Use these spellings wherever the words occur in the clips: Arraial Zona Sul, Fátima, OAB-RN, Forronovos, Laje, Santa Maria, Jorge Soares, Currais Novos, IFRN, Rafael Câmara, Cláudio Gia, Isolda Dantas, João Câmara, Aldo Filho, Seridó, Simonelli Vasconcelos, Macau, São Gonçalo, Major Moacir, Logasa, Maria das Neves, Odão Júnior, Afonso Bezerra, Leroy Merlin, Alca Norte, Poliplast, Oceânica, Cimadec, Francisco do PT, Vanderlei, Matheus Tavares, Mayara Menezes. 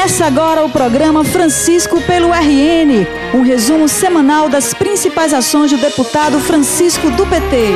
Começa agora o programa Francisco pelo RN, um resumo semanal das principais ações do deputado Francisco do PT.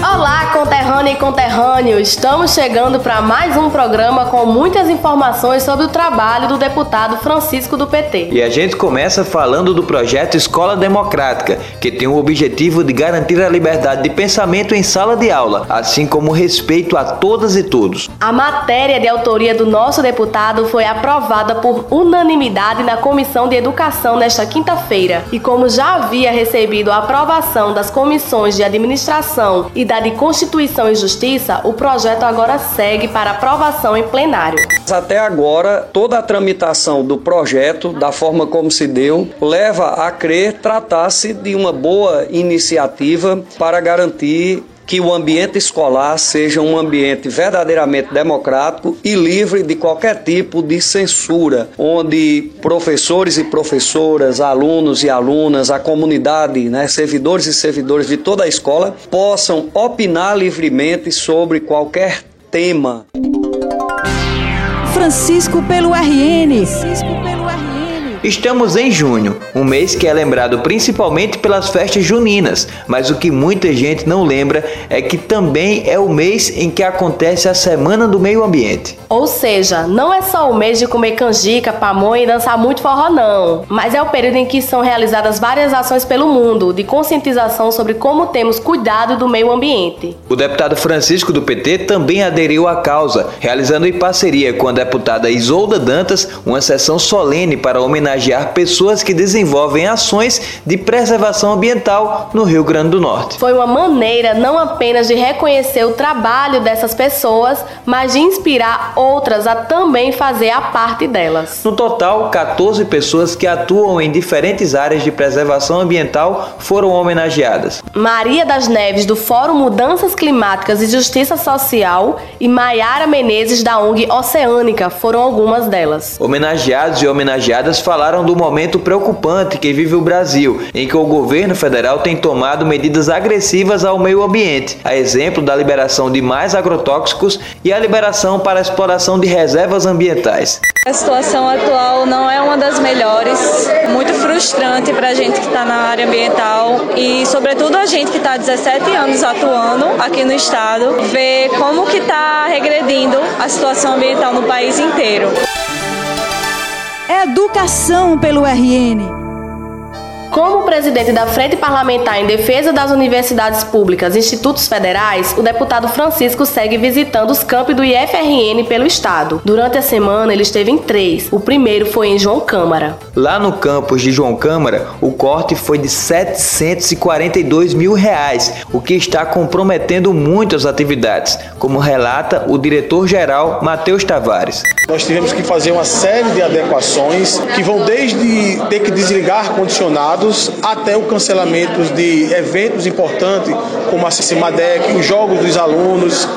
Olá, conterrânea e conterrâneo! Estamos chegando para mais um programa com muitas informações sobre o trabalho do deputado Francisco do PT. E a gente começa falando do projeto Escola Democrática, que tem o objetivo de garantir a liberdade de pensamento em sala de aula, assim como respeito a todas e todos. A matéria de autoria do nosso deputado foi aprovada por unanimidade na Comissão de Educação nesta quinta-feira. E como já havia recebido a aprovação das Comissões de Administração e da de Constituição e Justiça, o projeto agora segue para aprovação em plenário. Até agora, toda a tramitação do projeto, da forma como se deu, leva a crer tratar-se de uma boa iniciativa para garantir que o ambiente escolar seja um ambiente verdadeiramente democrático e livre de qualquer tipo de censura, onde professores e professoras, alunos e alunas, a comunidade, servidores e servidoras de toda a escola possam opinar livremente sobre qualquer tema. Francisco pelo RN. Estamos em junho, um mês que é lembrado principalmente pelas festas juninas, mas o que muita gente não lembra é que também é o mês em que acontece a Semana do Meio Ambiente. Ou seja, não é só o mês de comer canjica, pamonha e dançar muito forró não, mas é o período em que são realizadas várias ações pelo mundo, de conscientização sobre como temos cuidado do meio ambiente. O deputado Francisco do PT também aderiu à causa, realizando em parceria com a deputada Isolda Dantas uma sessão solene para homenagear pessoas que desenvolvem ações de preservação ambiental no Rio Grande do Norte. Foi uma maneira não apenas de reconhecer o trabalho dessas pessoas, mas de inspirar outras a também fazer a parte delas. No total, 14 pessoas que atuam em diferentes áreas de preservação ambiental foram homenageadas. Maria das Neves, do Fórum Mudanças Climáticas e Justiça Social, e Mayara Menezes, da ONG Oceânica, foram algumas delas. Homenageados e homenageadas falaram do momento preocupante que vive o Brasil, em que o governo federal tem tomado medidas agressivas ao meio ambiente, a exemplo da liberação de mais agrotóxicos e a liberação para a exploração de reservas ambientais. A situação atual não é uma das melhores, muito frustrante para a gente que está na área ambiental e, sobretudo, a gente que está há 17 anos atuando aqui no estado, ver como que está regredindo a situação ambiental no país inteiro. Educação pelo RN. Como presidente da Frente Parlamentar em Defesa das Universidades Públicas e Institutos Federais, o deputado Francisco segue visitando os campos do IFRN pelo estado. Durante a semana, ele esteve em 3. O primeiro foi em João Câmara. Lá no campus de João Câmara, o corte foi de R$ 742 mil, o que está comprometendo muito as atividades, como relata o diretor-geral Matheus Tavares. Nós tivemos que fazer uma série de adequações que vão desde ter que desligar ar-condicionado até o cancelamento de eventos importantes como a Cimadec, os jogos dos alunos,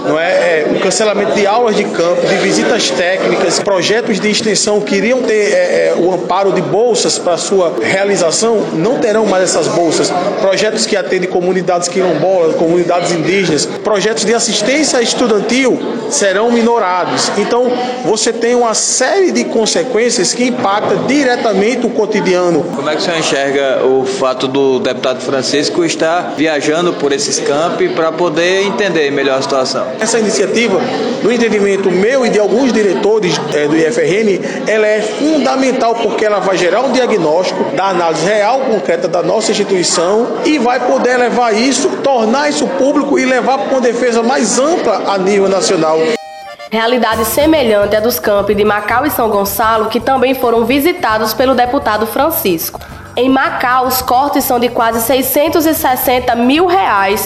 o cancelamento de aulas de campo, de visitas técnicas, projetos de extensão que iriam ter o amparo de bolsas para sua realização, não terão mais essas bolsas, projetos que atendem comunidades quilombolas, comunidades indígenas, projetos de assistência estudantil serão minorados. Então, você tem uma série de consequências que impacta diretamente o cotidiano. Como é que você enxerga o fato do deputado Francisco estar viajando por esses campos para poder entender melhor a situação? Essa iniciativa, no entendimento meu e de alguns diretores do IFRN, ela é fundamental porque ela vai gerar um diagnóstico da análise real, concreta da nossa instituição e vai poder levar isso, tornar isso público e levar para uma defesa mais ampla a nível nacional. Realidade semelhante à dos campos de Macau e São Gonçalo, que também foram visitados pelo deputado Francisco. Em Macau, os cortes são de quase R$ 660 mil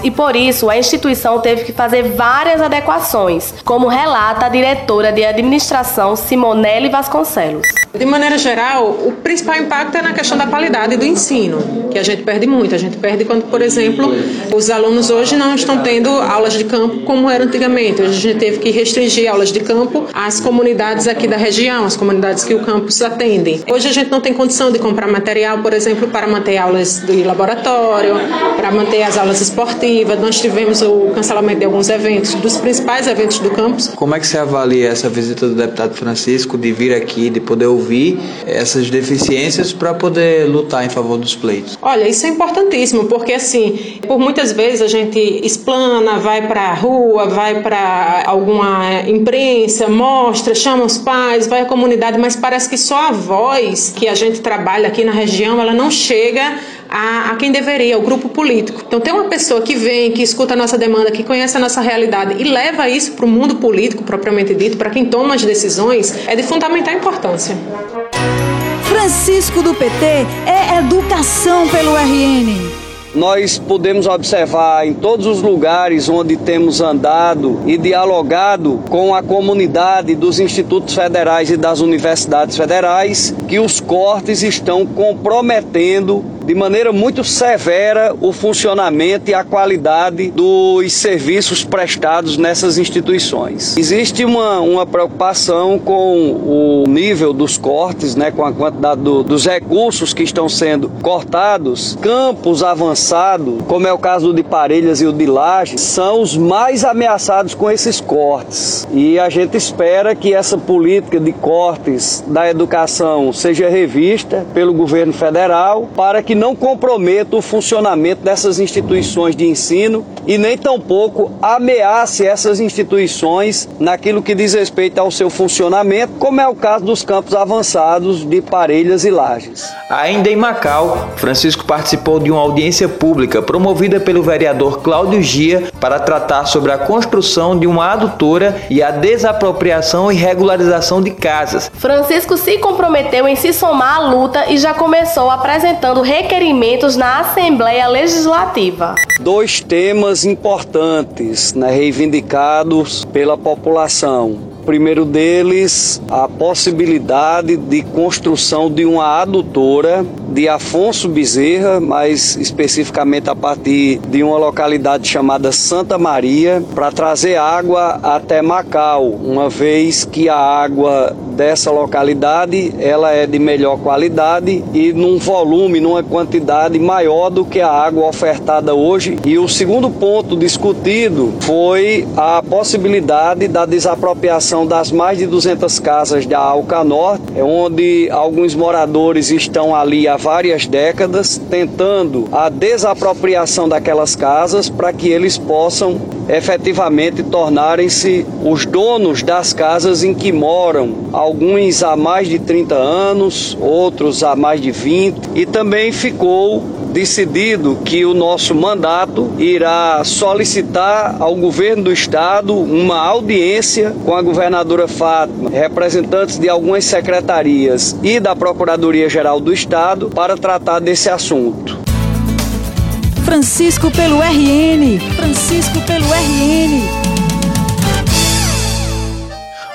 e, por isso, a instituição teve que fazer várias adequações, como relata a diretora de administração Simonelli Vasconcelos. De maneira geral, o principal impacto é na questão da qualidade do ensino, que a gente perde muito. A gente perde quando, por exemplo, os alunos hoje não estão tendo aulas de campo como era antigamente. Hoje a gente teve que restringir aulas de campo às comunidades aqui da região, às comunidades que o campus atendem. Hoje a gente não tem condição de comprar material, por exemplo, para manter aulas de laboratório, para manter as aulas esportivas. Nós tivemos o cancelamento de alguns eventos, dos principais eventos do campus. Como é que você avalia essa visita do deputado Francisco, de vir aqui, de poder ouvir essas deficiências para poder lutar em favor dos pleitos? Olha, isso é importantíssimo, porque assim, por muitas vezes a gente explana, vai para a rua, vai para alguma imprensa, mostra, chama os pais, vai à comunidade, mas parece que só a voz que a gente trabalha aqui na região, ela não chega a quem deveria, ao grupo político. Então tem uma pessoa que vem, que escuta a nossa demanda, que conhece a nossa realidade e leva isso para o mundo político, propriamente dito, para quem toma as decisões, é de fundamental importância. Francisco do PT é educação pelo RN. Nós podemos observar em todos os lugares onde temos andado e dialogado com a comunidade dos institutos federais e das universidades federais que os cortes estão comprometendo de maneira muito severa o funcionamento e a qualidade dos serviços prestados nessas instituições. Existe uma preocupação com o nível dos cortes, né, com a quantidade dos recursos que estão sendo cortados. Campos avançados, como é o caso de Parelhas e o de Laje, são os mais ameaçados com esses cortes. E a gente espera que essa política de cortes da educação seja revista pelo governo federal para que não comprometa o funcionamento dessas instituições de ensino e nem tampouco ameace essas instituições naquilo que diz respeito ao seu funcionamento, como é o caso dos campos avançados de Parelhas e Lajes. Ainda em Macau, Francisco participou de uma audiência pública promovida pelo vereador Cláudio Gia para tratar sobre a construção de uma adutora e a desapropriação e regularização de casas. Francisco se comprometeu em se somar à luta e já começou apresentando requerimentos na Assembleia Legislativa. Dois temas importantes, né, reivindicados pela população. O primeiro deles, a possibilidade de construção de uma adutora de Afonso Bezerra, mais especificamente a partir de uma localidade chamada Santa Maria, para trazer água até Macau, uma vez que a água dessa localidade ela é de melhor qualidade e num volume, numa quantidade maior do que a água ofertada hoje. E o segundo ponto discutido foi a possibilidade da desapropriação das mais de 200 casas da Alca Norte, onde alguns moradores estão ali há várias décadas tentando a desapropriação daquelas casas para que eles possam efetivamente tornarem-se os donos das casas em que moram, alguns há mais de 30 anos, outros há mais de 20, e também ficou decidido que o nosso mandato irá solicitar ao governo do estado uma audiência com a governadora Fátima, representantes de algumas secretarias e da Procuradoria-Geral do Estado para tratar desse assunto. Francisco pelo RN. Francisco pelo RN.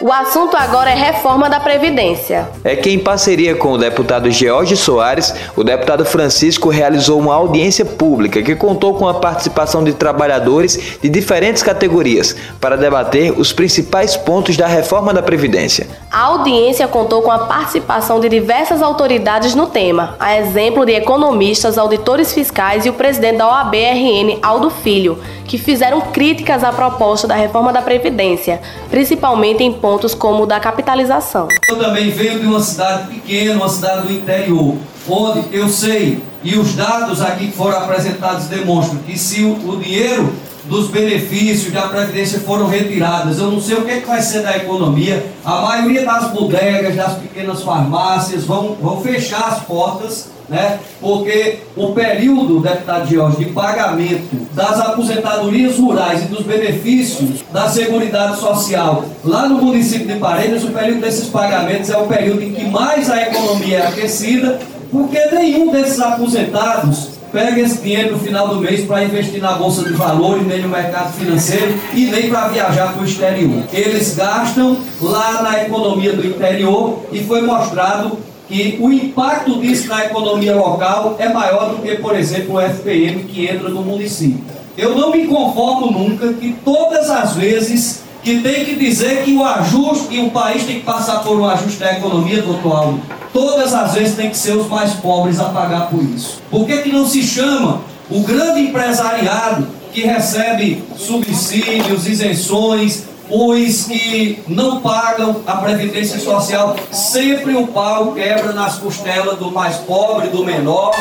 O assunto agora é reforma da Previdência. É que em parceria com o deputado Jorge Soares, o deputado Francisco realizou uma audiência pública que contou com a participação de trabalhadores de diferentes categorias para debater os principais pontos da reforma da Previdência. A audiência contou com a participação de diversas autoridades no tema, a exemplo de economistas, auditores fiscais e o presidente da OAB-RN, Aldo Filho, que fizeram críticas à proposta da reforma da Previdência, principalmente em pontos como o da capitalização. Eu também venho de uma cidade pequena, uma cidade do interior, onde eu sei, e os dados aqui que foram apresentados demonstram, que se o dinheiro dos benefícios da Previdência foram retirados, eu não sei o que vai ser da economia. A maioria das bodegas, das pequenas farmácias vão fechar as portas, né? Porque o período, deputado Jorge, de pagamento das aposentadorias rurais e dos benefícios da Seguridade Social lá no município de Parelhas, o período desses pagamentos é o período em que mais a economia é aquecida, porque nenhum desses aposentados pega esse dinheiro no final do mês para investir na Bolsa de Valores, nem no mercado financeiro e nem para viajar para o exterior. Eles gastam lá na economia do interior e foi mostrado que o impacto disso na economia local é maior do que, por exemplo, o FPM que entra no município. Eu não me conformo nunca que todas as vezes que tem que dizer que o ajuste, que o país tem que passar por um ajuste da economia, doutor Aldo, todas as vezes tem que ser os mais pobres a pagar por isso. Por que que não se chama o grande empresariado que recebe subsídios, isenções, os que não pagam a Previdência Social? Sempre o pau quebra nas costelas do mais pobre, do menor.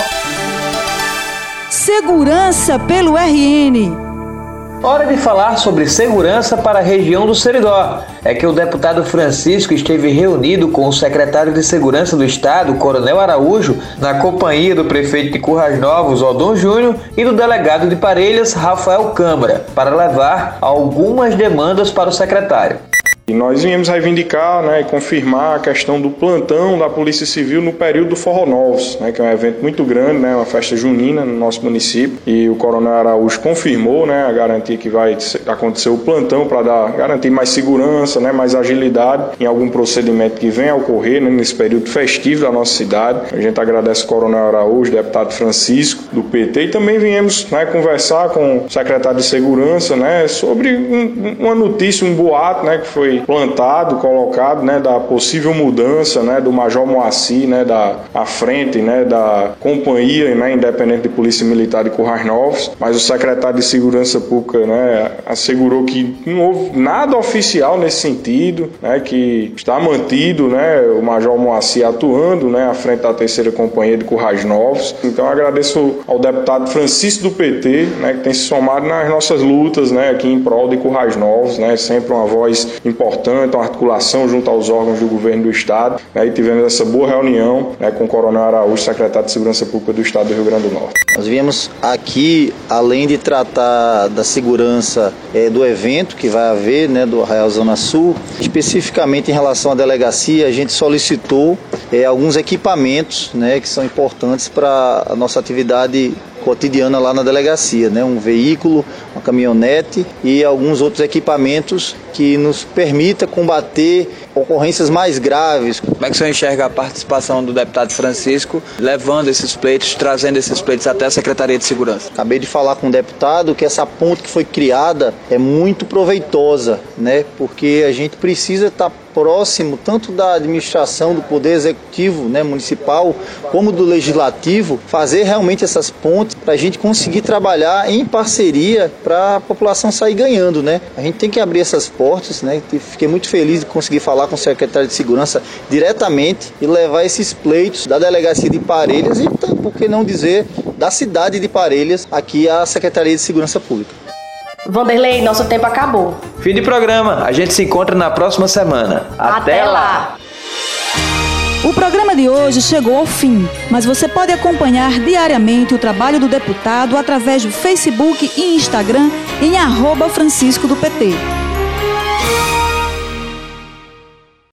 Segurança pelo RN. Hora de falar sobre segurança para a região do Seridó. É que o deputado Francisco esteve reunido com o secretário de Segurança do Estado, Coronel Araújo, na companhia do prefeito de Currais Novos, Odão Júnior, e do delegado de Parelhas, Rafael Câmara, para levar algumas demandas para o secretário. E nós viemos reivindicar, né, e confirmar a questão do plantão da Polícia Civil no período do Forronovos, né, que é um evento muito grande, né, uma festa junina no nosso município. E o Coronel Araújo confirmou, né, a garantia que vai acontecer o plantão para garantir mais segurança, né, mais agilidade em algum procedimento que venha a ocorrer, né, nesse período festivo da nossa cidade. A gente agradece o Coronel Araújo, deputado Francisco do PT, e também viemos, né, conversar com o secretário de Segurança, né, sobre uma notícia, um boato, né, que foi plantado, colocado, né, da possível mudança, né, do Major Moacir, né, à frente, né, da Companhia, né, Independente de Polícia Militar de Currais Novos, mas o secretário de Segurança Pública, né, assegurou que não houve nada oficial nesse sentido, né, que está mantido, né, o Major Moacir atuando, né, à frente da terceira Companhia de Currais Novos. Então agradeço ao deputado Francisco do PT, né, que tem se somado nas nossas lutas, né, aqui em prol de Currais Novos, né, sempre uma voz importante, uma articulação junto aos órgãos do governo do Estado, né, e tivemos essa boa reunião, né, com o Coronel Araújo, secretário de Segurança Pública do Estado do Rio Grande do Norte. Nós viemos aqui, além de tratar da segurança do evento que vai haver, né, do Arraial Zona Sul, especificamente em relação à delegacia, a gente solicitou alguns equipamentos, né, que são importantes para a nossa atividade cotidiana lá na delegacia, né? Um veículo, uma caminhonete e alguns outros equipamentos que nos permita combater ocorrências mais graves. Como é que o senhor enxerga a participação do deputado Francisco levando esses pleitos, trazendo esses pleitos até a Secretaria de Segurança? Acabei de falar com o deputado que essa ponte que foi criada é muito proveitosa, né? Porque a gente precisa estar próximo tanto da administração do Poder Executivo, né, municipal, como do Legislativo, fazer realmente essas pontes para a gente conseguir trabalhar em parceria para a população sair ganhando, né? A gente tem que abrir essas portas, né? Fiquei muito feliz de conseguir falar com o secretário de Segurança diretamente e levar esses pleitos da delegacia de Parelhas e, por que não dizer, da cidade de Parelhas aqui à Secretaria de Segurança Pública. Vanderlei, nosso tempo acabou. Fim de programa. A gente se encontra na próxima semana. Até lá! O programa de hoje chegou ao fim, mas você pode acompanhar diariamente o trabalho do deputado através do Facebook e Instagram em @franciscodopt.